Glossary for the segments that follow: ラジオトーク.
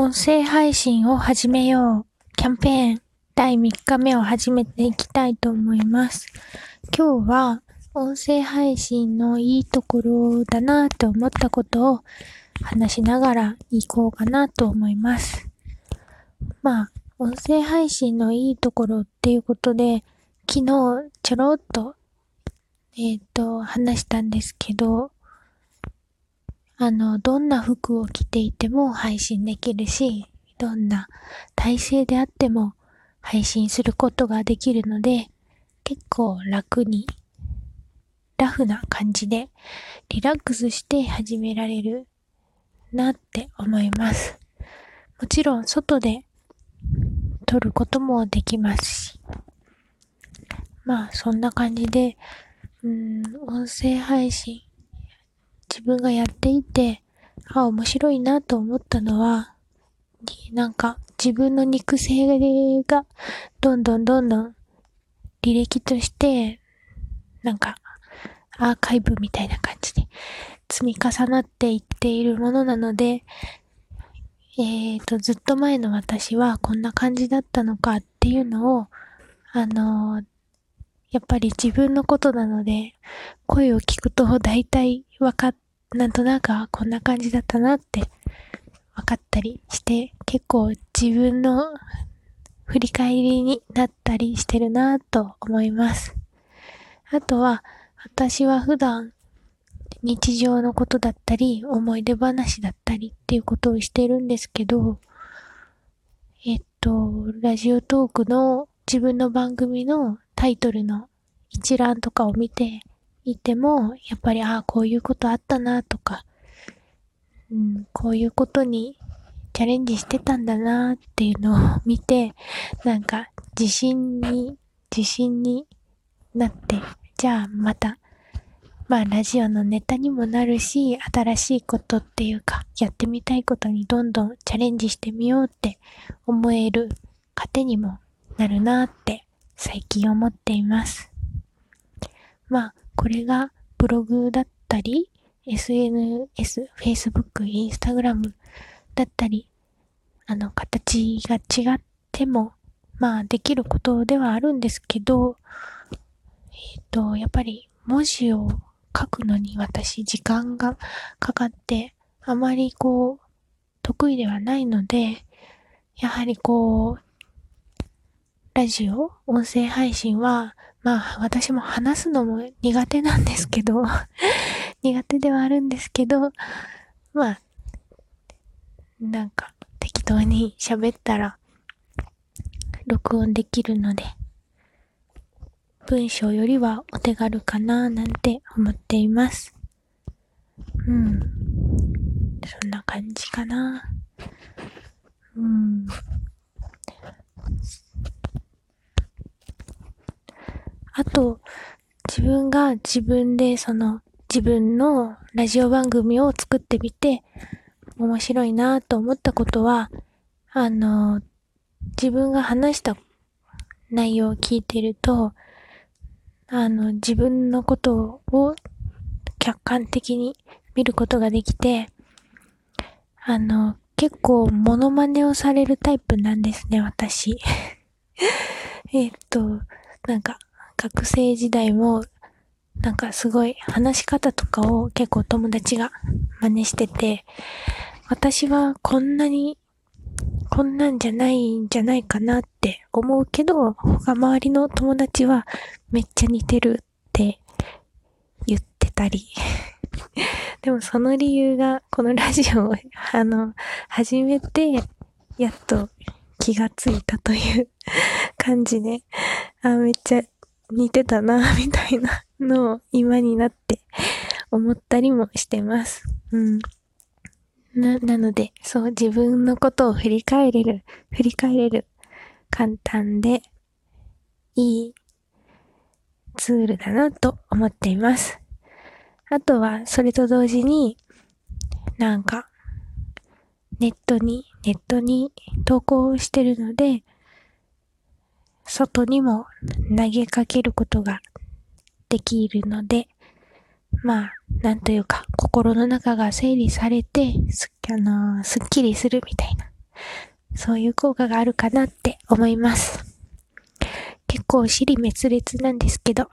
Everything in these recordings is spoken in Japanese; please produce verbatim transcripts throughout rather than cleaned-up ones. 音声配信を始めようキャンペーンだいみっかめを始めていきたいと思います。今日は音声配信のいいところだなと思ったことを話しながらいこうかなと思います。まあ、音声配信のいいところっていうことで、昨日ちょろっと、えっと、話したんですけど、あの、どんな服を着ていても配信できるし、どんな体勢であっても配信することができるので、結構楽に、ラフな感じでリラックスして始められるなって思います。もちろん外で撮ることもできますし。まあそんな感じで、うーん、音声配信、自分がやっていて、あ、面白いなと思ったのは、なんか自分の肉声がどんどんどんどん履歴として、なんかアーカイブみたいな感じで積み重なっていっているものなので、えっと、ずっと前の私はこんな感じだったのかっていうのを、あのー、やっぱり自分のことなので、声を聞くと大体わかっ、なんとなくこんな感じだったなってわかったりして、結構自分の振り返りになったりしてるなと思います。あとは、私は普段日常のことだったり、思い出話だったりっていうことをしてるんですけど、えっと、ラジオトークの自分の番組のタイトルの一覧とかを見ていても、やっぱり、ああ、こういうことあったなとか、うん、こういうことにチャレンジしてたんだなっていうのを見て、なんか自信に、自信になって、じゃあまた、まあラジオのネタにもなるし、新しいことっていうか、やってみたいことにどんどんチャレンジしてみようって思える糧にもなるなって最近思っています。まあこれがブログだったり、エスエヌエス、Facebook、Instagram だったり、あの形が違っても、まあできることではあるんですけど、えっと、やっぱり文字を書くのに私時間がかかってあまりこう得意ではないので、やはりこうラジオ音声配信はまあ私も話すのも苦手なんですけど苦手ではあるんですけど、まあなんか適当に喋ったら録音できるので文章よりはお手軽かななんて思っています。うん。そんな感じかな。うん。あと、自分が自分でその自分のラジオ番組を作ってみて面白いなと思ったことは、あの、自分が話した内容を聞いてると、あの、自分のことを客観的に見ることができて、あの、結構モノマネをされるタイプなんですね、私。えっと、なんか、学生時代も、なんかすごい話し方とかを結構友達が真似してて、私はこんなに、こんなんじゃないんじゃないかなって思うけど、他周りの友達はめっちゃ似てるって言ってたり。でもその理由が、このラジオを、あの、始めて、やっと気がついたという感じで、あ、めっちゃ似てたな、みたいなのを今になって思ったりもしてます。うん。な、なので、そう、自分のことを振り返れる、振り返れる、簡単で、いいツールだなと思っています。あとは、それと同時に、なんか、ネットに、ネットに投稿してるので、外にも投げかけることができるので、まあ、なんというか、心の中が整理されて、す、あのー、すっきりするみたいなそういう効果があるかなって思います。結構尻滅裂なんですけど。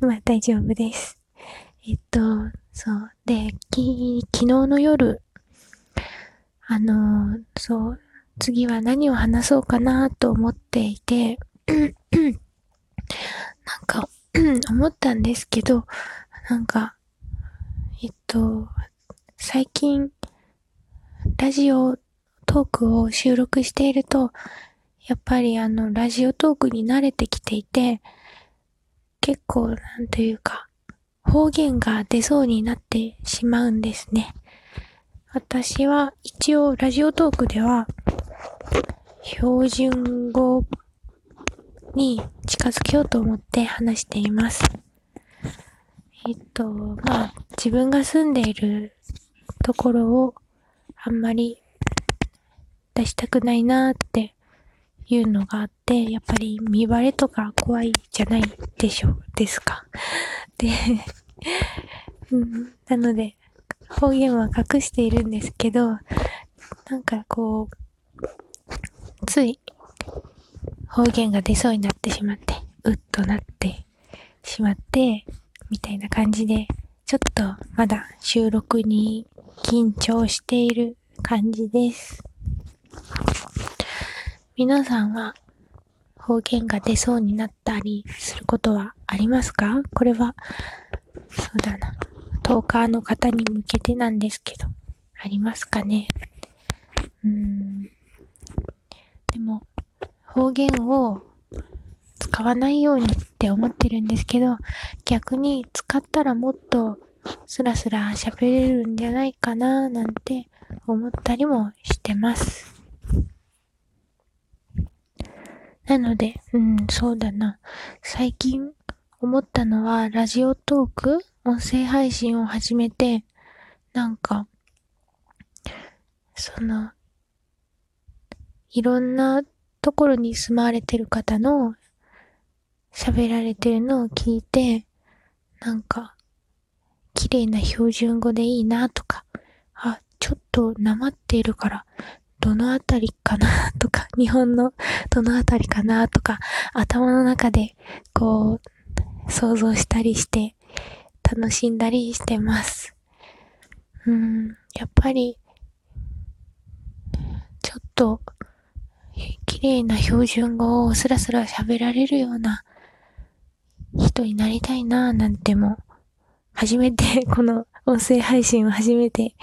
まあ大丈夫です。えっと、そう。で、き、昨日の夜、あの、そう、次は何を話そうかなと思っていて、なんか思ったんですけど、なんか、えっと、最近、ラジオトークを収録していると、やっぱりあの、ラジオトークに慣れてきていて、結構、なんというか、方言が出そうになってしまうんですね。私は一応ラジオトークでは標準語に近づけようと思って話しています。えっと、まあ自分が住んでいるところをあんまり出したくないなーっていうのがあって、やっぱり見バレとか怖いじゃないでしょうですか。で、うん、なので。方言は隠しているんですけど、なんかこう、つい方言が出そうになってしまって、うっとなってしまって、みたいな感じで、ちょっとまだ収録に緊張している感じです。皆さんは方言が出そうになったりすることはありますか？これは、そうだな。トーカーの方に向けてなんですけど、ありますかね。うーん。でも、方言を使わないようにって思ってるんですけど、逆に使ったらもっとスラスラ喋れるんじゃないかななんて思ったりもしてます。なので、うん、そうだな。最近思ったのは、ラジオトーク？音声配信を始めて、なんか、その、いろんなところに住まわれてる方の喋られてるのを聞いて、なんか、綺麗な標準語でいいなとか、あ、ちょっとなまっているから、どのあたりかなとか、日本のどのあたりかなとか、頭の中でこう、想像したりして、楽しんだりしてます。うーん、やっぱり、ちょっと、綺麗な標準語をスラスラ喋られるような人になりたいなぁなんても、初めて、この音声配信を初めて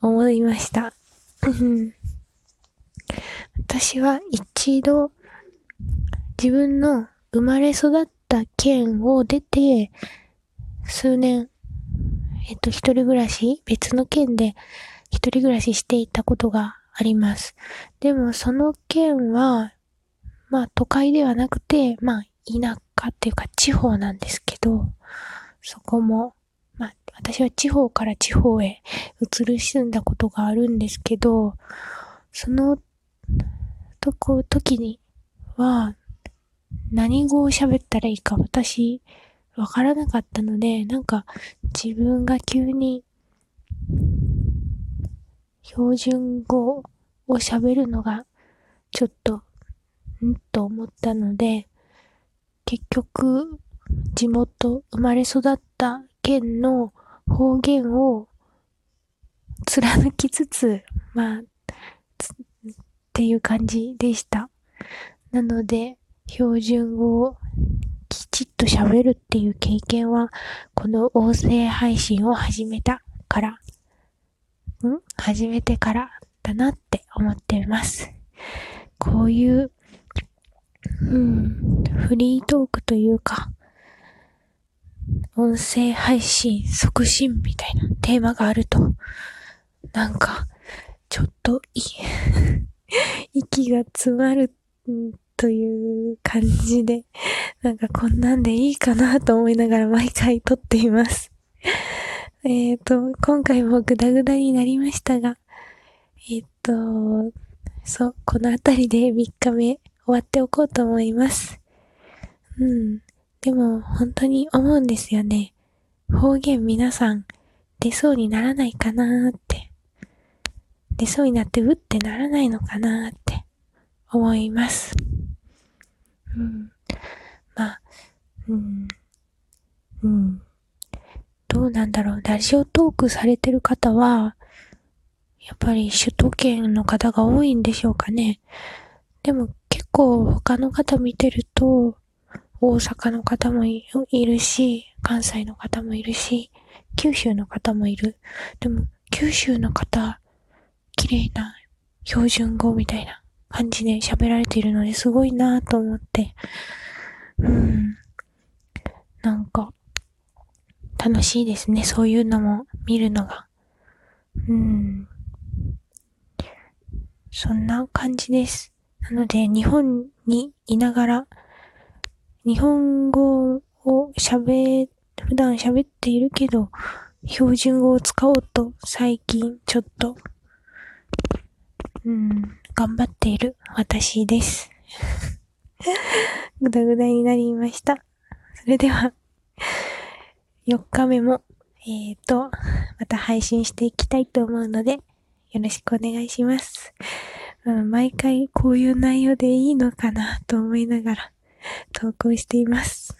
思いました。私は一度、自分の生まれ育った県を出て、数年、えっと、一人暮らし、別の県で一人暮らししていたことがあります。でも、その県は、まあ、都会ではなくて、まあ、田舎っていうか、地方なんですけど、そこも、まあ、私は地方から地方へ移り住んだことがあるんですけど、その、とこ、時には、何語を喋ったらいいか、私、わからなかったので、なんか自分が急に標準語を喋るのがちょっとんと思ったので、結局地元生まれ育った県の方言を貫きつつ、まあつっていう感じでした。なので標準語をきちっと喋るっていう経験は、この音声配信を始めたから、ん？始めてからだなって思っています。こういう、うん、フリートークというか、音声配信促進みたいなテーマがあると、なんか、ちょっとい、息が詰まる、という感じで、なんかこんなんでいいかなと思いながら毎回撮っています。えっと、今回もグダグダになりましたが、えっと、そう、このあたりでみっかめ終わっておこうと思います。うん。でも本当に思うんですよね。方言皆さん出そうにならないかなーって。出そうになってうってならないのかなって思います。うん。まあ、うん。うん。どうなんだろう。ラジオトークされてる方は、やっぱり首都圏の方が多いんでしょうかね。でも結構他の方見てると、大阪の方も い, いるし、関西の方もいるし、九州の方もいる。でも九州の方、綺麗な標準語みたいな感じで喋られているのですごいなぁと思って、うん、なんか楽しいですね。そういうのも見るのが、うん、そんな感じです。なので日本にいながら。日本語を喋、普段喋っているけど、標準語を使おうと最近ちょっと、うん、頑張っている私です。ぐだぐだになりました。それでは、よっかめも、えーと、また配信していきたいと思うので、よろしくお願いします。うん、毎回こういう内容でいいのかなと思いながら、投稿しています。